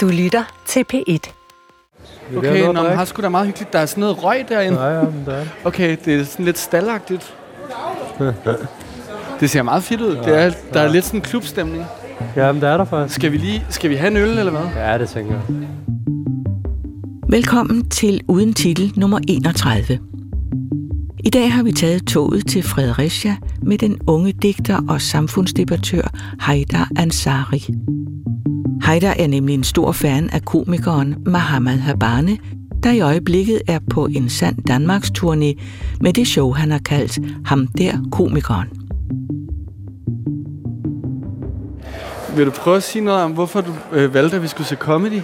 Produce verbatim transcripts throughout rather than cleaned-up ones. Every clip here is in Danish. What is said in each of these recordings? Du lytter til P et. Okay, nå, men har sgu da meget hyggeligt. Der er sådan noget røg derinde. Nej, ja, men der er. Okay, det er sådan lidt staldagtigt. Det ser meget fedt ud. Ja, det er, der ja. er lidt sådan en klubstemning. Ja, men der er der faktisk. Skal vi, lige, skal vi have en øl, eller hvad? Ja, det tænker jeg. Velkommen til Uden Titel nummer enogtredive. I dag har vi taget toget til Fredericia med den unge digter og samfundsdebattør Haidar Ansari. Haidar er nemlig en stor fan af komikeren Muhamed Habane, der i øjeblikket er på en sand Danmarks-turné med det show, han har kaldt Ham Der Komikeren. Vil du prøve at sige noget om, hvorfor du øh, valgte, at vi skulle se comedy?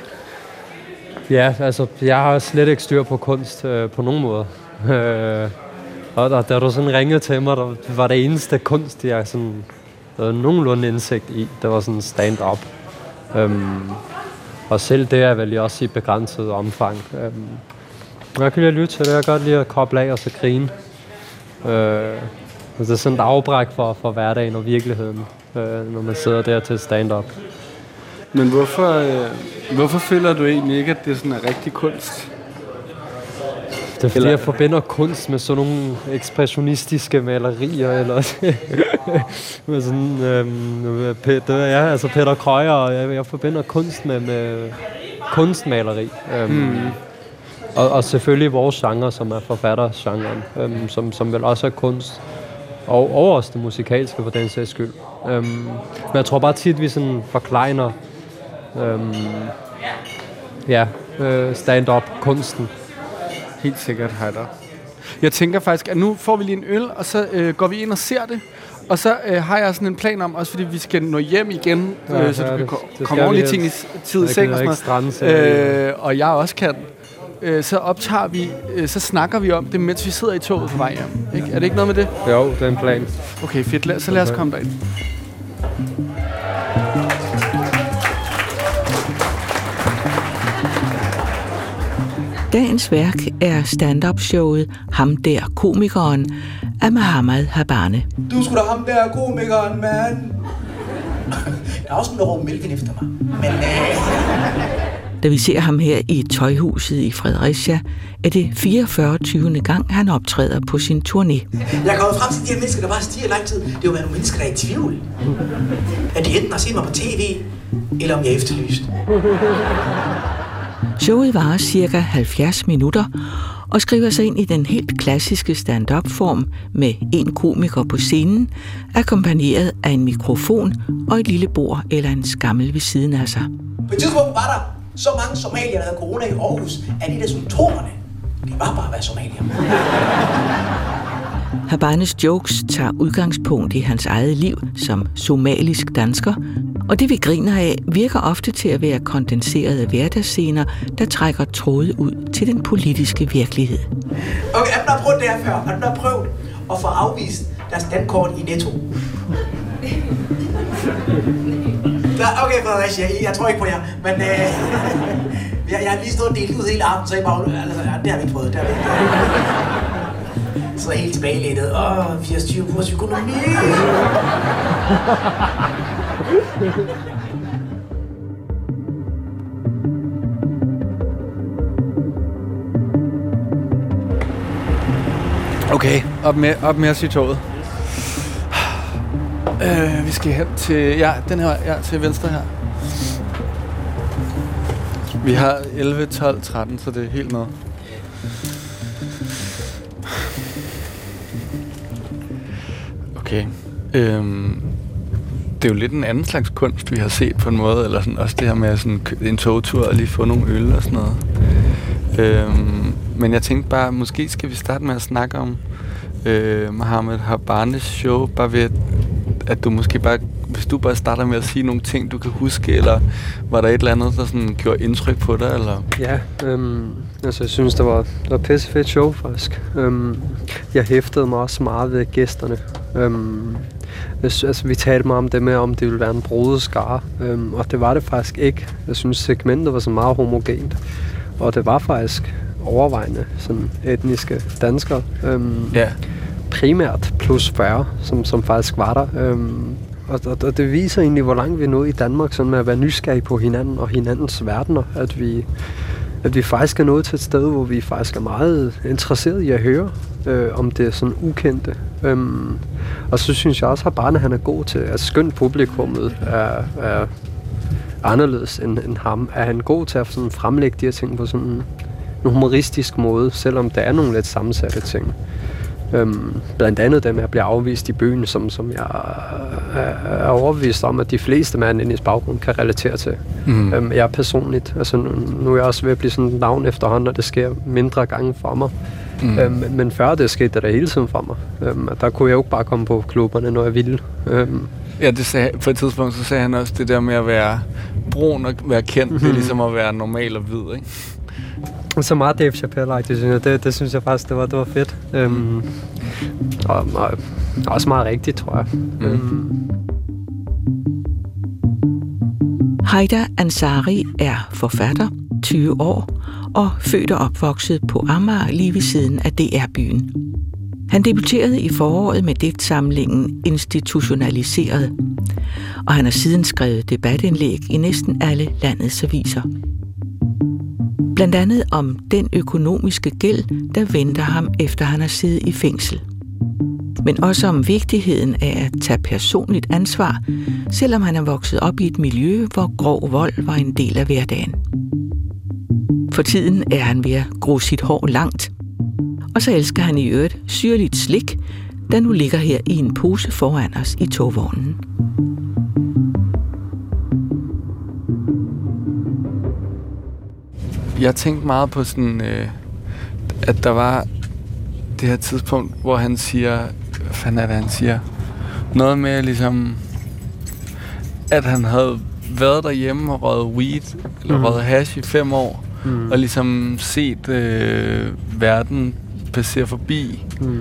Ja, altså, jeg har slet ikke styr på kunst øh, på nogen måde. Øh, og da, da du sådan ringede til mig, der var det eneste kunst, jeg sådan, havde nogenlunde indsigt i. Det var sådan stand-up. Øhm, og selv det er vel også i begrænset omfang. Øhm, jeg kan lide at lytte til det. Jeg kan godt lide at koble af og så grine. Øh, det er sådan et afbræk for, for hverdagen og virkeligheden, øh, når man sidder der til stand-up. Men hvorfor, øh, hvorfor føler du egentlig ikke, at det sådan er rigtig kunst? Det er fordi, eller... jeg forbinder kunst med sådan nogle ekspressionistiske malerier, eller med sådan, øhm, det er, altså Peter Krøger, og jeg, jeg forbinder kunst med, med kunstmaleri. Øhm, mm. og, og selvfølgelig vores genre, som er forfattergenren, øhm, som, som vel også er kunst, og, og også det musikalske for den sags skyld. Øhm, men jeg tror bare tit, vi sådan forklejner øhm, ja, stand-up-kunsten. Helt sikkert, Haidar. Jeg tænker faktisk, at nu får vi lige en øl, og så øh, går vi ind og ser det. Og så øh, har jeg sådan en plan om, også fordi vi skal nå hjem igen, øh, ja, så du kan ko- komme ordentligt ting i tid i seng og sådan noget. Strande, øh, og jeg også kan. Øh, så optager vi, øh, så snakker vi om det, mens vi sidder i toget på vej hjem. Ikke? Er det ikke noget med det? Jo, det er en plan. Okay, fedt. La- så lad os komme derind. Dagens værk er stand-up-showet Ham Der Komikeren af Muhamed Habane. Du skulle da ham der komikeren, mand! Jeg er også nødt til at råbe mælken efter mig. Men, øh. Da vi ser ham her i Tøjhuset i Fredericia, er det fireogfyrre gang, han optræder på sin turné. Jeg kommer frem til de her mennesker, der bare stiger lang tid. Det er jo nogle mennesker, der er i tvivl. At de enten har set mig på tv, eller om jeg er efterlyst. Showet varer cirka halvfjerds minutter og skriver sig ind i den helt klassiske stand-up-form med en komiker på scenen, akkompagneret af en mikrofon og et lille bord eller en skammel ved siden af sig. På et tidspunkt var der så mange somalier, der havde corona i Aarhus, at et af symptomerne, det var bare at være somalier. Habanes jokes tager udgangspunkt i hans eget liv som somalisk dansker, og det vi griner af virker ofte til at være kondenserede hverdagsscener, der trækker tråde ud til den politiske virkelighed. Okay, er du der prøvet det her før? Er du der prøvet at få afvist deres dankort i Netto? Okay, Fredericia, jeg tror ikke på jer, men øh, jeg, jeg har lige stået og delt ud hele aften, så I bare, altså, det har vi ikke prøvet, det har vi ikke. Så helt tilbagelænet. Åh, oh, firs tyve økonomi! Okay, op med, op med os i toget. Øh, vi skal hen til... Ja, den her, ja, til venstre her. Vi har elleve, tolv, tretten, så det er helt noget. Okay. Øhm, det er jo lidt en anden slags kunst, vi har set på en måde, eller sådan, også det her med sådan en togtur og lige få nogle øl og sådan noget. Øhm, men jeg tænkte bare, måske skal vi starte med at snakke om øh, Muhamed Habanes show, bare ved, at du måske bare, hvis du bare starter med at sige nogle ting, du kan huske, eller var der et eller andet, der sådan gjorde indtryk på dig, eller? Ja, øhm, altså jeg synes, det var, det var pissefedt show, faktisk. Øhm, jeg hæftede mig også meget ved gæsterne. Øhm, altså, vi talte meget om det med, om det ville være en broget skare, øhm, og det var det faktisk ikke. Jeg synes, segmentet var så meget homogent, og det var faktisk overvejende sådan etniske danskere. Øhm, yeah. Primært plus fyrre, som, som faktisk var der. Øhm, Og, og, og det viser egentlig, hvor langt vi er nået i Danmark, sådan med at være nysgerrige på hinanden og hinandens verdener. At vi, at vi faktisk er nået til et sted, hvor vi faktisk er meget interesserede i at høre øh, om det sådan ukendte. Øhm, og så synes jeg også, at Habane, han er god til, at skønt publikummet er, er anderledes end, end ham. Er han god til at sådan fremlægge de her ting på sådan en humoristisk måde, selvom der er nogle lidt sammensatte ting. Øhm, blandt andet dem, jeg bliver afvist i byen, som, som jeg er, er overbevist om, at de fleste mænd ind i baggrund kan relatere til. Mm. Øhm, jeg personligt, altså nu, nu er jeg også ved at blive sådan et navn efterhånden, og det sker mindre gange for mig. Mm. Øhm, men før det skete det der hele tiden for mig. Øhm, der kunne jeg jo ikke bare komme på klubberne, når jeg ville. Øhm. Ja, det sagde, på et tidspunkt så sagde han også det der med at være brun og være kendt, mm-hmm. Det er ligesom at være normal og hvid, ikke? Så meget Dave Chappelle-agtigt, synes jeg. Det, det synes jeg faktisk, det var, det var fedt. Øhm, og, og også meget rigtigt, tror jeg. Mm. Øhm. Haidar Ansari er forfatter, tyve år, og født og opvokset på Amager lige ved siden af D R-byen. Han debuterede i foråret med digtsamlingen Institutionaliseret, og han har siden skrevet debatindlæg i næsten alle landets aviser. Blandt andet om den økonomiske gæld, der venter ham, efter han har siddet i fængsel. Men også om vigtigheden af at tage personligt ansvar, selvom han er vokset op i et miljø, hvor grov vold var en del af hverdagen. For tiden er han ved at gro sit hår langt, og så elsker han i øvrigt syrligt slik, der nu ligger her i en pose foran os i togvognen. Jeg tænkte meget på sådan, øh, at der var det her tidspunkt, hvor han siger, hvad fanden er det, han siger? Noget med ligesom, at han havde været derhjemme og røget weed, eller mm. røget hash i fem år, mm. og ligesom set øh, verden passere forbi. Mm.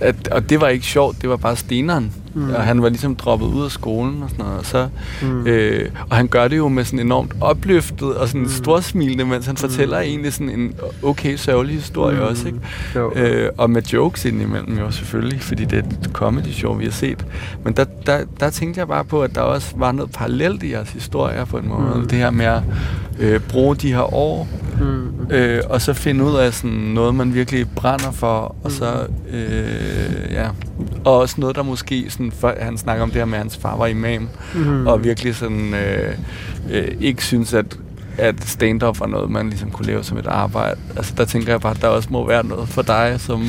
At, og det var ikke sjovt, det var bare steneren. Mm. Og han var ligesom droppet ud af skolen og sådan noget, og, så, mm. øh, og han gør det jo med sådan enormt opløftet og sådan mm. storsmilende, mens han mm. fortæller egentlig sådan en okay sørgelig historie mm. også, ikke? Øh, og med jokes indimellem jo selvfølgelig, fordi det er et comedy show, vi har set. Men der, der, der tænkte jeg bare på, at der også var noget parallelt i jeres historier på en måde. Mm. Det her med at øh, bruge de her år mm. øh, og så finde ud af sådan noget, man virkelig brænder for, og så øh, ja... Og også noget, der måske, sådan, han snakker om det her med, hans far var imam, mm. og virkelig sådan, øh, øh, ikke synes, at, at stand-up var noget, man ligesom kunne leve som et arbejde. Altså der tænker jeg bare, at der også må være noget for dig, som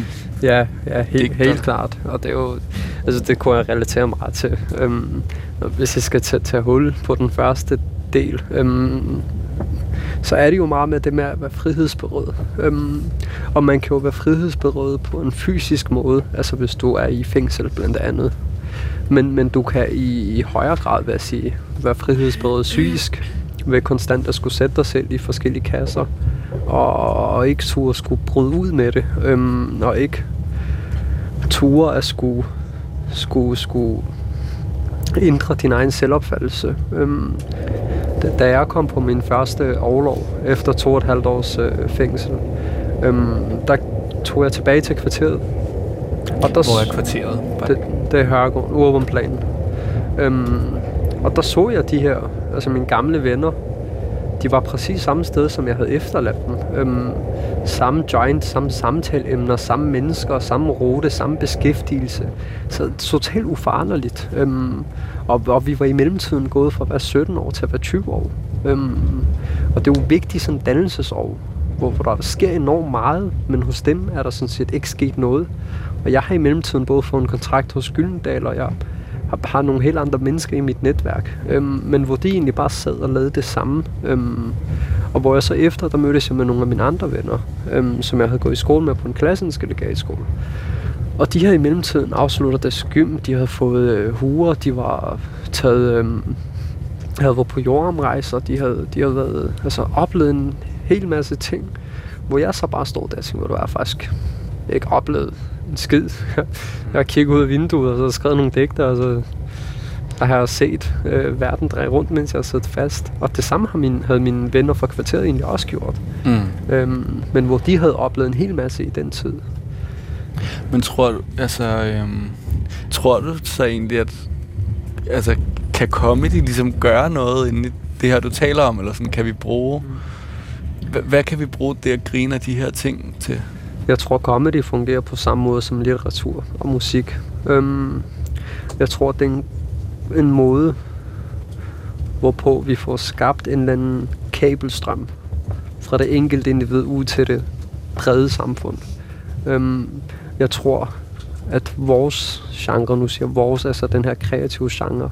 ja, ja, helt, helt klart. Og det er jo, altså det kunne jeg relatere meget til. Øhm, hvis jeg skal tage, tage hul på den første del, øhm, så er det jo meget med det med at være frihedsberøvet. Øhm, og man kan jo være frihedsberøvet på en fysisk måde, altså hvis du er i fængsel blandt andet. Men, men du kan i, i højere grad hvad jeg siger, være frihedsberøvet psykisk, ved konstant at skulle sætte dig selv i forskellige kasser, og, og ikke turde skulle bryde ud med det, øhm, og ikke turde at skulle, skulle, skulle ændre din egen selvopfattelse. Øhm, Da jeg kom på min første orlov efter to og et halvt års øh, fængsel, øhm, der tog jeg tilbage til kvarteret. Og der, hvor er kvarteret? Det, det er Høregården, Urbanplanen. Øhm, og der så jeg de her, altså mine gamle venner, de var præcis samme sted, som jeg havde efterladt dem. Øhm, samme joint, samme samtaleemner, samme mennesker, samme rute, samme beskæftigelse. Så totalt uforanderligt. Øhm, og, og vi var i mellemtiden gået fra at være sytten år til at være tyve år. Øhm, og det er jo vigtigt sådan dannelsesår, hvor, hvor der sker enormt meget, men hos dem er der sådan set ikke sket noget. Og jeg har i mellemtiden både fået en kontrakt hos Gyllendal, og jeg har nogle helt andre mennesker i mit netværk, øhm, men hvor de egentlig bare sad og lavede det samme. Øhm, og hvor jeg så efter, der mødtes jeg med nogle af mine andre venner, øhm, som jeg havde gået i skole med på en klassisk legatskole. Og de her i mellemtiden afslutter deres gym, de havde fået øh, huer, de var taget, øhm, havde været på jordomrejser, de havde, de havde været, altså, oplevet en hel masse ting, hvor jeg så bare stod der og tænkte, hvor det var faktisk ikke oplevet en skid. Jeg kiggede ud af vinduet, og så skrev nogle digter, og så der har jeg set øh, verden dreje rundt, mens jeg har siddet fast. Og det samme min, havde mine venner fra kvarteret egentlig også gjort. Mm. Øhm, men hvor de havde oplevet en hel masse i den tid. Men tror du, altså, øhm, tror du så egentlig, at, altså, kan comedy ligesom gøre noget inde i det her, du taler om, eller sådan, kan vi bruge... H- hvad kan vi bruge det at grine af de her ting til? Jeg tror, comedy fungerer på samme måde som litteratur og musik. Øhm, jeg tror, det er en, en måde, hvorpå vi får skabt en eller anden kabelstrøm fra det enkelte individ ud til det brede samfund. Øhm, jeg tror, at vores genre, nu siger vores, altså den her kreative genre,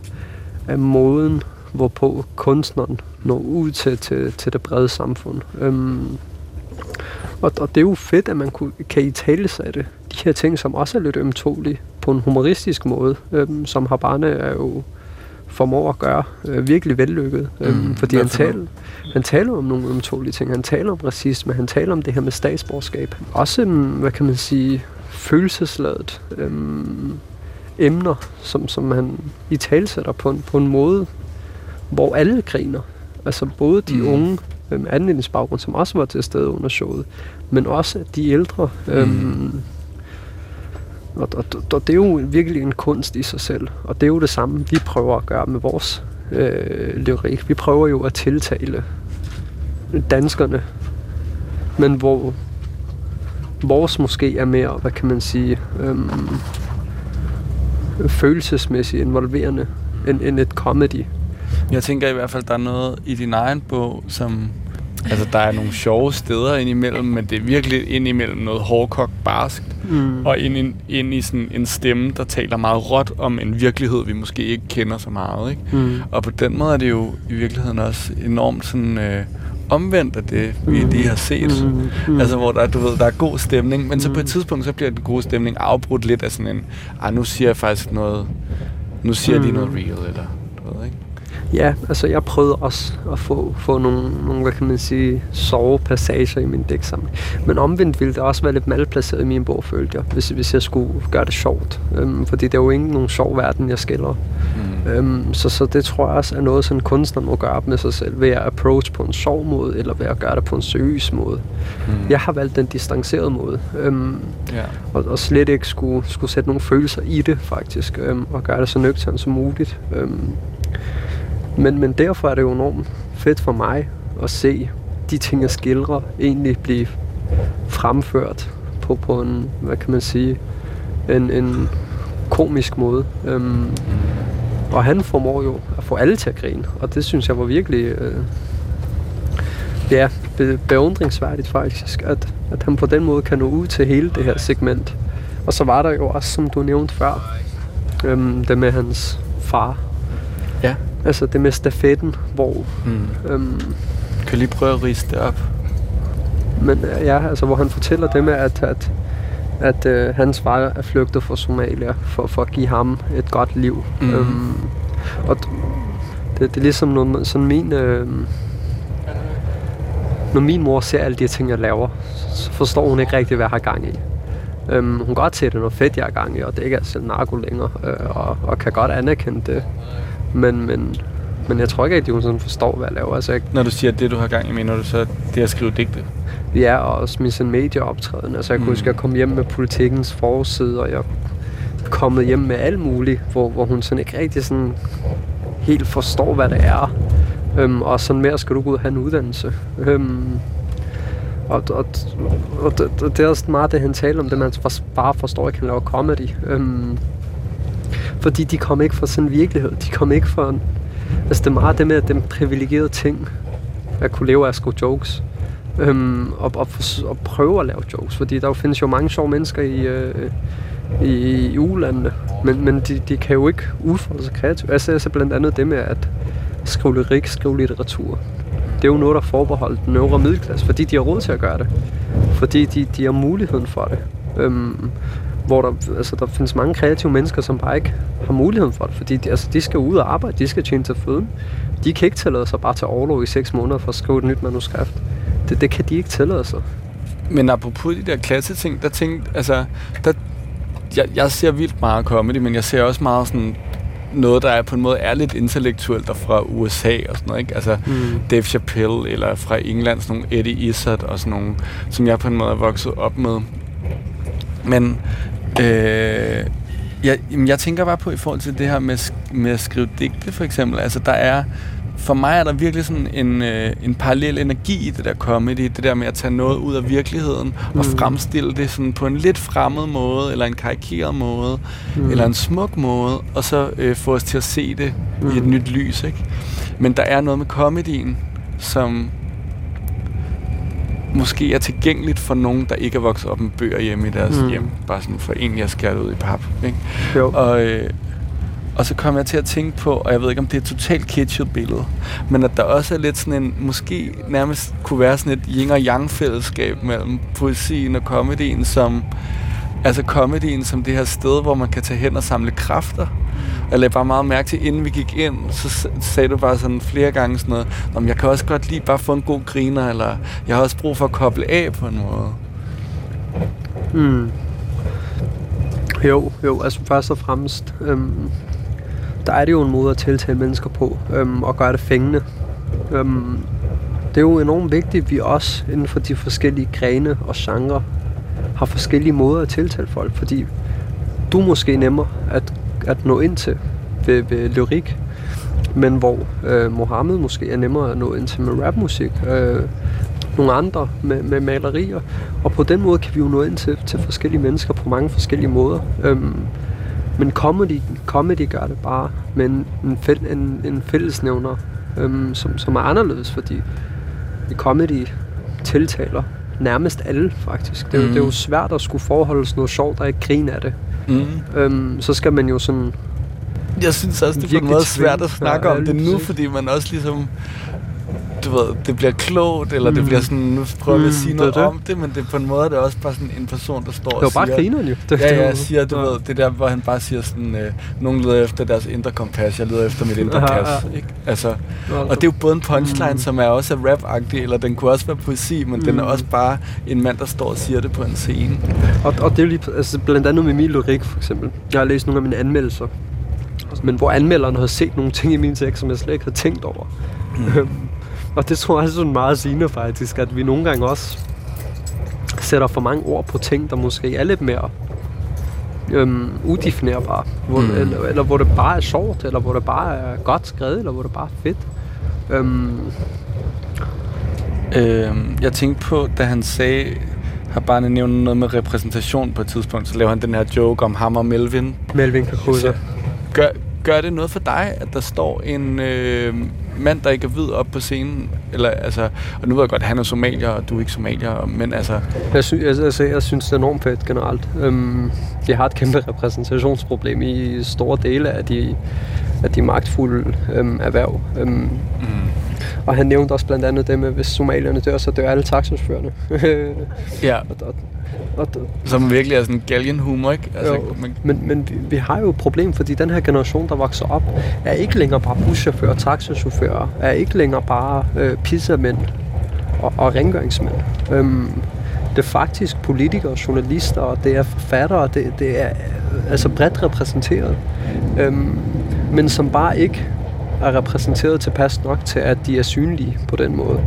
er måden, hvorpå kunstneren når ud til, til, til det brede samfund. Øhm, og, og det er jo fedt, at man kunne, kan italesætte de her ting, som også er lidt ømtålige, på en humoristisk måde, øhm, som Habane er jo formår at gøre øh, virkelig vellykket. Øhm, mm, fordi han taler, han taler om nogle ømtålige ting. Han taler om racisme, han taler om det her med statsborgerskab. Også, hvad kan man sige, følelsesladet øhm, emner, som, som han italesætter på en, på en måde, hvor alle griner. Altså både de mm. unge øh, med anledningsbaggrund, som også var til stede under showet, men også de ældre. Øh, mm. og, og, og det er jo virkelig en kunst i sig selv. Og det er jo det samme, vi prøver at gøre med vores øh, lyrik. Vi prøver jo at tiltale danskerne, men hvor vores måske er mere, hvad kan man sige, øh, følelsesmæssigt involverende end, end et comedy. Jeg tænker i hvert fald, der er noget i din egen bog, som... Altså, der er nogle sjove steder indimellem, men det er virkelig indimellem noget hårdkogt barskt. Mm. Og ind i, ind i sådan en stemme, der taler meget råt om en virkelighed, vi måske ikke kender så meget, ikke? Mm. Og på den måde er det jo i virkeligheden også enormt sådan... Øh, omvendt af det, vi lige har set. Mm, mm. Altså, hvor der, du ved, der er god stemning, men så på et tidspunkt, så bliver den gode stemning afbrudt lidt af sådan en... Ej, nu siger jeg faktisk noget... Nu siger mm. de noget real, eller... Du ved, ikke? Ja, altså jeg prøvede også at få, få nogle, nogle, hvad kan man sige, sovepassager i min digtsamling. Men omvendt ville det også være lidt malplaceret i min bog, følte jeg, hvis, hvis jeg skulle gøre det sjovt. Øhm, fordi det er jo ingen nogen sjov verden, jeg skiller. Mm. Øhm, så, så det tror jeg også er noget, sådan kunstner må gøre op med sig selv, ved at approach på en sjov måde, eller ved at gøre det på en seriøs måde. Mm. Jeg har valgt den distancerede måde, øhm, yeah. og, og slet ikke skulle, skulle sætte nogle følelser i det, faktisk, øhm, og gøre det så nøgternt som muligt. Øhm, Men, men derfor er det jo enormt fedt for mig at se de ting, jeg skildrer, egentlig blive fremført på, på en, hvad kan man sige, en, en komisk måde. Øhm, og han formår jo at få alle til at grine, og det synes jeg var virkelig øh, ja, be- beundringsværdigt faktisk, at, at han på den måde kan nå ud til hele det her segment. Og så var der jo også, som du nævnte før, øhm, det med hans far. Ja. Altså det med stafetten, hvor... Mm. Øhm, kan lige prøve at ridse det op? Men ja, altså hvor han fortæller det med, at, at, at øh, hans far er flygtet fra Somalia for, for at give ham et godt liv. Mm. Øhm, og det, det er ligesom, når, sådan min, øh, når min mor ser alle de ting, jeg laver, så forstår hun ikke rigtig, hvad jeg har gang i. Øhm, hun kan godt se, det er noget fedt, jeg har gang i, og det ikke er selv narko længere, øh, og, og kan godt anerkende det. Men, men, men jeg tror ikke, at de sådan forstår, hvad jeg laver. Altså, jeg... Når du siger det, du har gang i, mener du så det at skrive digte? Ja, og også min sådan medieoptræden. Altså, jeg mm. kunne huske, at jeg kom hjem med Politikens forside, og jeg er kommet hjem med alt muligt, hvor, hvor hun sådan ikke rigtig sådan helt forstår, hvad det er. Øhm, og sådan mere skal du gå ud og have en uddannelse. Øhm, og og, og det, det er også meget det, han taler om, det man bare forstår, at han laver comedy. Øhm, Fordi de kom ikke fra sådan en virkelighed. De kom ikke fra... En, altså det er meget det med, at dem privilegerede ting, at kunne leve af at skrive jokes. Øhm, og, og, og prøve at lave jokes. Fordi der findes jo mange sjove mennesker i, øh, i, i ulandene. Men, men de, de kan jo ikke udfordre sig kreativt. Altså, altså blandt andet det med at skrive lyrik, skrive litteratur. Det er jo noget, der er forbeholdt den øvre middelklasse. Fordi de har råd til at gøre det. Fordi de, de har muligheden for det. Øhm, hvor der, altså, der findes mange kreative mennesker, som bare ikke har muligheden for det, fordi de, altså, de skal ud og arbejde, de skal tjene til føden. De kan ikke tillade sig bare til overlov i seks måneder for at skrive et nyt manuskript. Det, det kan de ikke tillade sig. Men apropos de der klasseting, der tænkte, altså, der, jeg, jeg ser vildt meget comedy, men jeg ser også meget sådan noget, der er på en måde er lidt intellektuelt og fra U S A og sådan noget, ikke? Altså mm. Dave Chappelle eller fra England, sådan nogle Eddie Izzard og sådan nogle, som jeg på en måde er vokset op med. Men Øh, Jeg, jeg tænker bare på i forhold til det her med, med at skrive digte, for eksempel. Altså, der er, for mig er der virkelig sådan en, øh, en parallel energi i det der comedy, det der med at tage noget ud af virkeligheden mm. og fremstille det sådan på en lidt fremmed måde, eller en karikeret måde, mm. eller en smuk måde, og så øh, få os til at se det mm. i et nyt lys, ikke? Men der er noget med comedyen, som måske er tilgængeligt for nogen, der ikke er vokset op med bøger hjemme i deres mm. hjem. Bare sådan for en, jeg skærer ud i pap. Ikke? Jo. Og, øh, og så kom jeg til at tænke på, og jeg ved ikke, om det er et totalt kitschet billede, men at der også er lidt sådan en, måske nærmest kunne være sådan et yin og yang fællesskab mellem poesien og comedyen, som, altså comedyen som det her sted, hvor man kan tage hen og samle kræfter. Jeg lagde bare meget mærke til, inden vi gik ind, så sagde du bare sådan flere gange sådan noget, om jeg kan også godt lide bare få en god griner, eller jeg har også brug for at koble af på en måde. Mm. Jo, jo, altså først og fremmest, øhm, der er det jo en måde at tiltale mennesker på, øhm, og gøre det fængende. Øhm, det er jo enormt vigtigt, at vi også inden for de forskellige grene og genre har forskellige måder at tiltale folk, fordi du måske nemmere at at nå ind til ved, ved lyrik, men hvor øh, Muhamed måske er nemmere at nå ind til med rapmusik, øh, nogle andre med, med malerier, og på den måde kan vi jo nå ind til, til forskellige mennesker på mange forskellige måder. Øhm, men comedy, comedy gør det bare med en, en, fæl, en, en fællesnævner, øhm, som, som er anderledes, fordi comedy tiltaler nærmest alle faktisk. Det er, mm. det er jo svært at skulle forholde sådan noget sjovt, der ikke griner af det. Mm. Øhm, så skal man jo sådan... Jeg synes også, det er meget svært at snakke ja, om det nu, fordi man også ligesom... Du ved, det bliver klogt, eller mm. det bliver sådan... Nu prøver vi mm, at sige noget det. om det, men det, på en måde det er det også bare sådan en person, der står og siger... Det var bare grineren jo. Det, ja, ja, siger, du ja. ved, det der, hvor han bare siger sådan... Øh, Nogen leder efter deres indre kompas, jeg leder efter mit indre kompas. Ja, ja. Ikke? Altså, og det er jo både en punchline, mm. som er også er rap-agtig, eller den kunne også være poesi, men mm. den er også bare en mand, der står og siger det på en scene. Og, og det er jo lige... Altså, blandt andet med min lyrik, for eksempel. Jeg har læst nogle af mine anmeldelser, men hvor anmelderen havde set nogle ting i min tekst, som jeg slet ikke havde tænkt over. Mm. Og det tror jeg også er sådan meget sigende faktisk, at vi nogle gange også sætter for mange ord på ting, der måske er lidt mere øhm, udefinerbare. Hvor, mm. eller, eller hvor det bare er sjovt, eller hvor det bare er godt skrevet, eller hvor det bare er fedt. Øhm. Øhm, jeg tænkte på, da han sagde, har Habane nævnt noget med repræsentation på et tidspunkt, så laver han den her joke om ham og Melvin. Melvin Kakusa. Gør, gør det noget for dig, at der står en... Øh, mand, der ikke er hvid op på scenen, eller altså, og nu ved jeg godt, han er somalier, og du er ikke somalier, men altså... Jeg, sy- jeg, altså, jeg synes, det er enormt fedt generelt. Øhm, jeg har et kæmpe repræsentationsproblem i store dele af de, af de magtfulde øhm, erhverv. Øhm, mm. Og han nævnte også blandt andet det med, hvis somalierne dør, så dør alle taxachaufførerne. Ja. Og, og, og, som virkelig er sådan en galgenhumor, ikke? Altså, jo, man... Men, men vi, vi har jo et problem, fordi den her generation, der vokser op, er ikke længere bare buschauffører, taxachauffører, er ikke længere bare øh, pizzamænd og, og rengøringsmænd. Øhm, det er faktisk politikere, journalister, og det er forfattere, det, det er altså bredt repræsenteret, øhm, men som bare ikke er repræsenteret tilpas nok til, at de er synlige på den måde.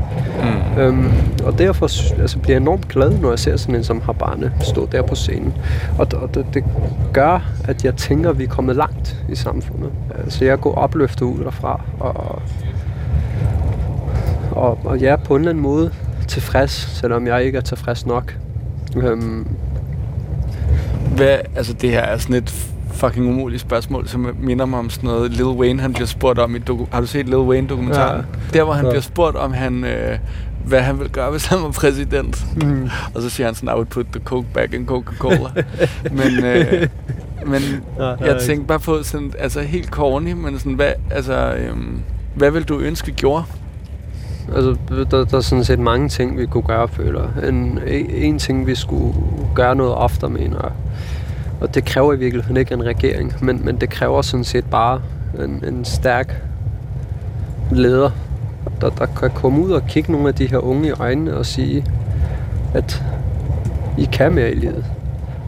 Mm. Øhm, og derfor altså, bliver jeg enormt glad, når jeg ser sådan en som Habane stå der på scenen. Og, og det, det gør, at jeg tænker, at vi er kommet langt i samfundet. Altså jeg går opløftet ud derfra, og, og, og jeg er på en eller anden måde tilfreds, selvom jeg ikke er tilfreds nok. Øhm. Hvad, altså det her er sådan et fucking umulige spørgsmål, som minder mig om sådan noget Lil Wayne, han bliver spurgt om i doku- har du set Lil Wayne dokumentaren? Ja. Der hvor han ja. bliver spurgt om han øh, hvad han vil gøre, hvis han var præsident. Mm. Og så siger han sådan, I would put the coke back in Coca-Cola. men øh, men ja, jeg tænkte ikke. bare på sådan, altså helt corny, men sådan hvad, altså øh, hvad vil du ønske gjorde? Altså, der, der er sådan set mange ting, vi kunne gøre, føler. En, en ting, vi skulle gøre noget oftere, mener jeg. Og det kræver i virkeligheden ikke en regering, men, men det kræver sådan set bare en, en stærk leder, der, der kan komme ud og kigge nogle af de her unge i øjnene og sige, at I kan mere i livet,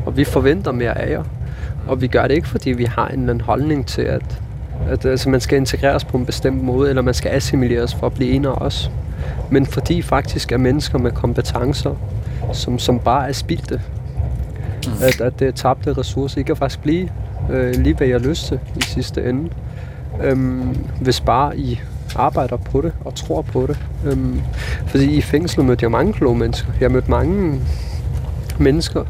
og vi forventer mere af jer. Og vi gør det ikke, fordi vi har en eller anden holdning til, at, at altså, man skal integreres på en bestemt måde, eller man skal assimileres for at blive en af os. Men fordi faktisk er mennesker med kompetencer, som, som bare er spildte. At, at det tabte ressourcer ikke kan faktisk blive øh, lige hvad jeg har lyst til i sidste ende. Øhm, hvis bare I arbejder på det og tror på det. Øhm, fordi i fængslet mødte jeg mange kloge mennesker. Jeg mødte mange mennesker,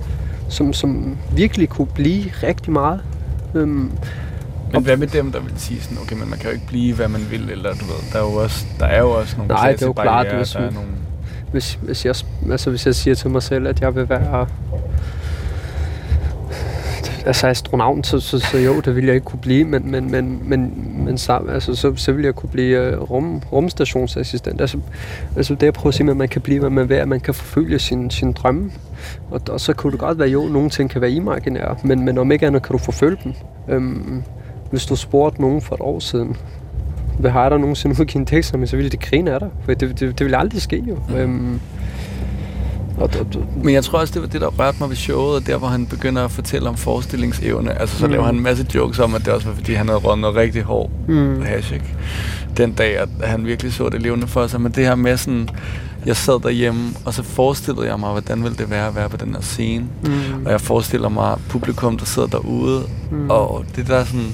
som, som virkelig kunne blive rigtig meget. Øhm, Men hvad med dem, der vil sige sådan, okay, men man kan jo ikke blive, hvad man vil, eller du ved, der er jo også, der er jo også nogle klasse barrierer. Nej, det er jo klart, hvis, der er nogle... hvis, hvis, jeg, altså, hvis jeg siger til mig selv, at jeg vil være altså astronaut, så, så, så jo, det ville jeg ikke kunne blive, men, men, men, men, men altså, så, så ville jeg kunne blive rum, rumstationsassistent. Altså, altså det jeg prøver at sige, at man kan blive, hvad man vil, at man kan forfølge sin, sin drømme. Og, og så kunne det godt være, jo, nogle ting kan være imaginære, men, men om ikke andet kan du forfølge dem. Øhm, Hvis du spurgte nogen for et år siden, hvad har der nogensinde udgivet en tekst om, så ville det grine af dig. Det, det, det ville aldrig ske jo. Mm. Øhm, og d- d- Men jeg tror også, det var det, der rørte mig ved showet, og der, hvor han begynder at fortælle om forestillingsevne. Altså, så mm. laver han en masse jokes om, at det også var, fordi han havde røget noget rigtig hård mm. hash, ikke? Den dag, at han virkelig så det levende for sig. Men det her med sådan, jeg sad derhjemme, og så forestillede jeg mig, hvordan ville det være at være på den her scene. Mm. Og jeg forestiller mig publikum, der sidder derude, mm. og det der sådan...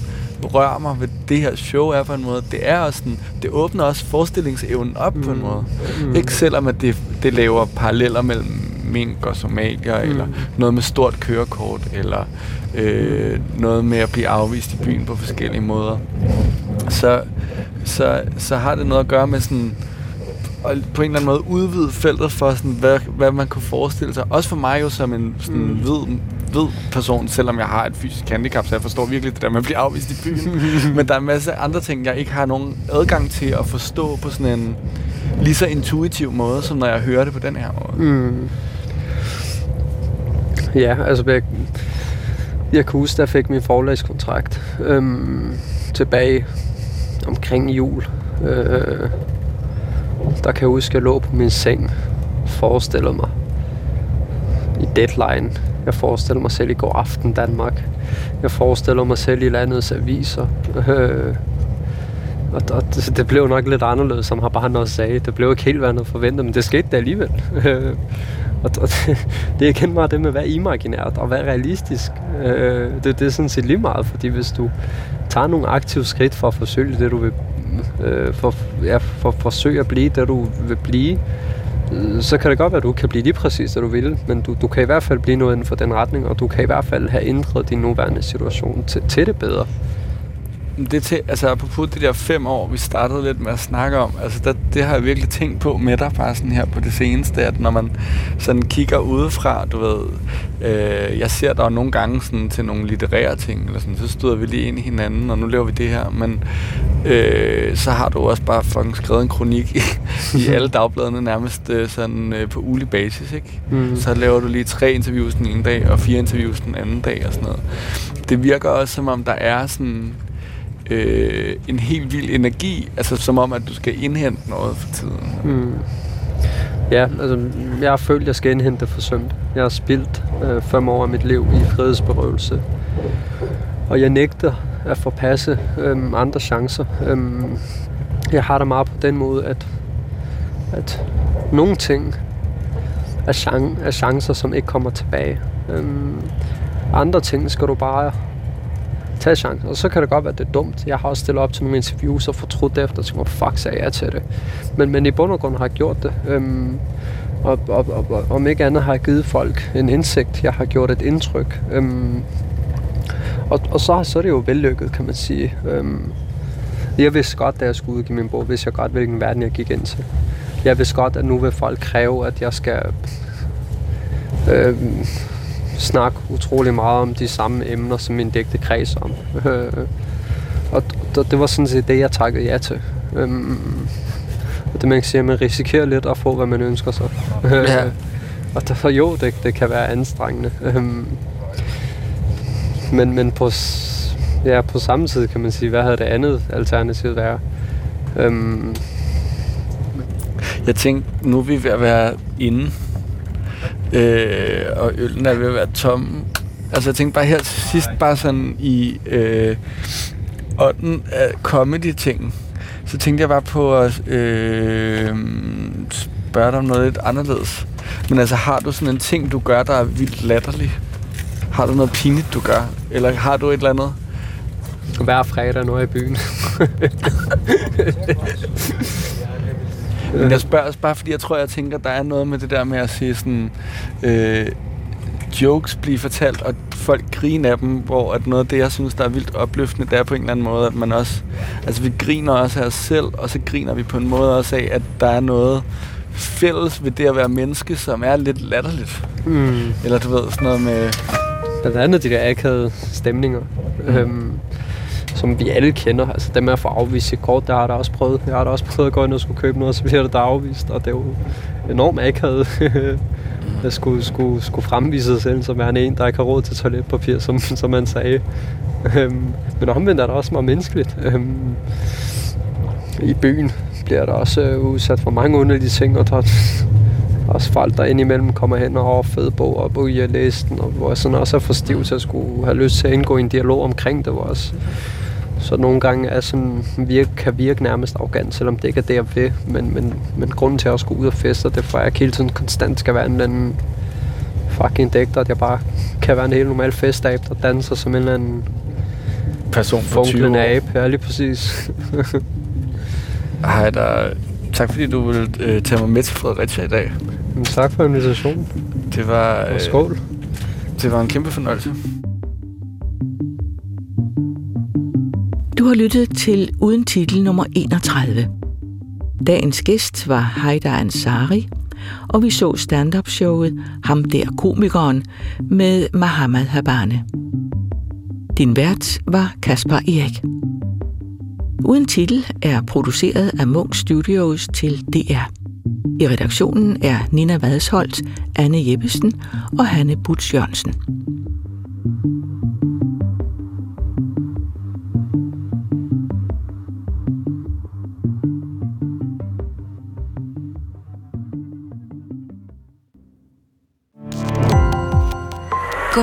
rører mig ved det her show er på en måde. Det er også sådan, det åbner også forestillingsevnen op mm. på en måde. Mm. Ikke selvom at det, det laver paralleller mellem mink og somalier, mm. eller noget med stort kørekort, eller øh, noget med at blive afvist i byen på forskellige måder. Så, så, så har det noget at gøre med sådan, og på en eller anden måde udvide feltet for sådan, hvad, hvad man kunne forestille sig. Også for mig jo som en sådan mm. hvid, hvid person, selvom jeg har et fysisk handicap, så jeg forstår virkelig det der med at blive afvist i byen. Men der er en masse andre ting, jeg ikke har nogen adgang til at forstå på sådan en lige så intuitiv måde, som når jeg hører det på den her måde. Mm. Ja, altså jeg, jeg kan huske, da jeg fik min forlagskontrakt øhm, tilbage omkring jul. Øh, Der kan jeg huske, at jeg lå på min seng og forestillede mig i deadline. Jeg forestillede mig selv i går aften Danmark. Jeg forestillede mig selv i landets aviser. Øh, og det, det blev nok lidt anderledes, som Habane også sagde. Det blev ikke helt, hvad han havde forventet, men det skete da alligevel. Øh, og det, det er igen meget det med at være imaginært og være realistisk. Øh, det, det er sådan set lige meget, fordi hvis du tager nogle aktive skridt for at forsøge det, du vil For, ja, for, for forsøg at blive der du vil blive, så kan det godt være, at du kan blive lige præcis, der du vil, men du, du kan i hvert fald blive noget inden for den retning, og du kan i hvert fald have ændret din nuværende situation til, til det bedre. Det til, altså apropos de der fem år, vi startede lidt med at snakke om, altså der, det har jeg virkelig tænkt på med dig bare sådan her på det seneste, at når man sådan kigger udefra, du ved, øh, jeg ser der jo nogle gange sådan til nogle litterære ting, eller sådan, så støder vi lige ind i hinanden, og nu laver vi det her, men øh, så har du også bare fucking skrevet en kronik i, i alle dagbladene nærmest øh, sådan øh, på ugelig basis, ikke? Mm. Så laver du lige tre interviews den ene dag, og fire interviews den anden dag, og sådan noget. Det virker også, som om der er sådan... Øh, en helt vild energi, altså som om, at du skal indhente noget for tiden. Mm. Ja, altså, jeg har følt, at jeg skal indhente forsømt. Jeg har spildt øh, fem år af mit liv i frihedsberøvelse. Og jeg nægter at forpasse øh, andre chancer. Øh, jeg har det meget på den måde, at, at nogle ting er, chan- er chancer, som ikke kommer tilbage. Øh, andre ting skal du bare... tage chancen, og så kan det godt være, at det er dumt. Jeg har også stillet op til nogle interviews og fortrudt det efter, og tænkte, fuck, sagde jeg til det. Men, men i bund og grund har jeg gjort det. Øhm, og, og, og, og om ikke andet har jeg givet folk en indsigt. Jeg har gjort et indtryk. Øhm, og og så, så er det jo vellykket, kan man sige. Øhm, jeg vidste godt, da jeg skulle udgive min bog, vidste jeg godt, hvilken verden jeg gik ind til. Jeg vidste godt, at nu vil folk kræve, at jeg skal... Øhm, snak utrolig meget om de samme emner, som min digte kreds om. Øh, og det var sådan set det, jeg takkede ja til. Øhm, og det man kan sige, at man risikerer lidt at få, hvad man ønsker sig. Øh, ja. Og der, jo, det, det kan være anstrengende. Øhm, men men på, ja, på samme tid kan man sige, hvad havde det andet alternativ været? Øhm, jeg tænkte, nu er vi ved at være inde. Øh, og øllen er ved at være tom. Altså jeg tænkte bare her til sidst, bare sådan i øh, ånden af comedy-ting, så tænkte jeg bare på at øh, spørge dig om noget lidt anderledes. Men altså, har du sådan en ting, du gør, der er vildt latterlig? Har du noget pinligt, du gør? Eller har du et eller andet? Hver fredag, når jeg er i byen. Men jeg spørger også bare, fordi jeg tror, jeg tænker, der er noget med det der med at sige sådan... Øh, jokes bliver fortalt, og folk griner af dem, hvor at noget af det, jeg synes, der er vildt opløftende, det er på en eller anden måde, at man også... Altså, vi griner også af os selv, og så griner vi på en måde også af, at der er noget fælles ved det at være menneske, som er lidt latterligt. Mm. Eller du ved, sådan noget med... Blandt andet de der akavede stemninger, mm. øhm, som vi alle kender. Altså, dem er for afvist i kort, der har der også prøvet. Jeg har da også prøvet at gå ind og skulle købe noget, og så bliver det der afvist, og det er jo enormt akavet. Jeg skulle, skulle, skulle fremvise sig selv, som er en, der ikke har råd til toiletpapir, som, som man sagde. Øhm, men omvendt er der også meget menneskeligt. Øhm, I byen bliver der også øh, udsat for mange underlige ting, og der er også folk, der indimellem kommer hen og har fede bog op og i at læse den, og hvor jeg sådan også er for stiv til at skulle have lyst til at indgå i en dialog omkring det, hvor også så nogle gange er sådan, virke, kan virke nærmest arrogant, selvom det ikke er det, jeg vil. Men, men, men grunden til at skulle ud og feste, og derfor er jeg hele tiden konstant skal være en eller anden fucking digter, at jeg bare kan være en helt normal festabe, der danser som en eller anden person for tyve år. Abe. Ja, lige præcis. Hej der. Tak fordi du ville øh, tage mig med til Fredericia i dag. Jamen, tak for invitationen. Det var... Øh, og skål. Det var en kæmpe fornøjelse. Du har lyttet til Uden Titel nummer enogtredive. Dagens gæst var Haidar Ansari, og vi så stand-up-showet Ham Der Komikeren med Muhamed Habane. Din vært var Caspar Eric. Uden Titel er produceret af Munk Studios til D R. I redaktionen er Nina Vadsholt, Anne Jeppesen og Hanne Budtz-Jørgensen. Gå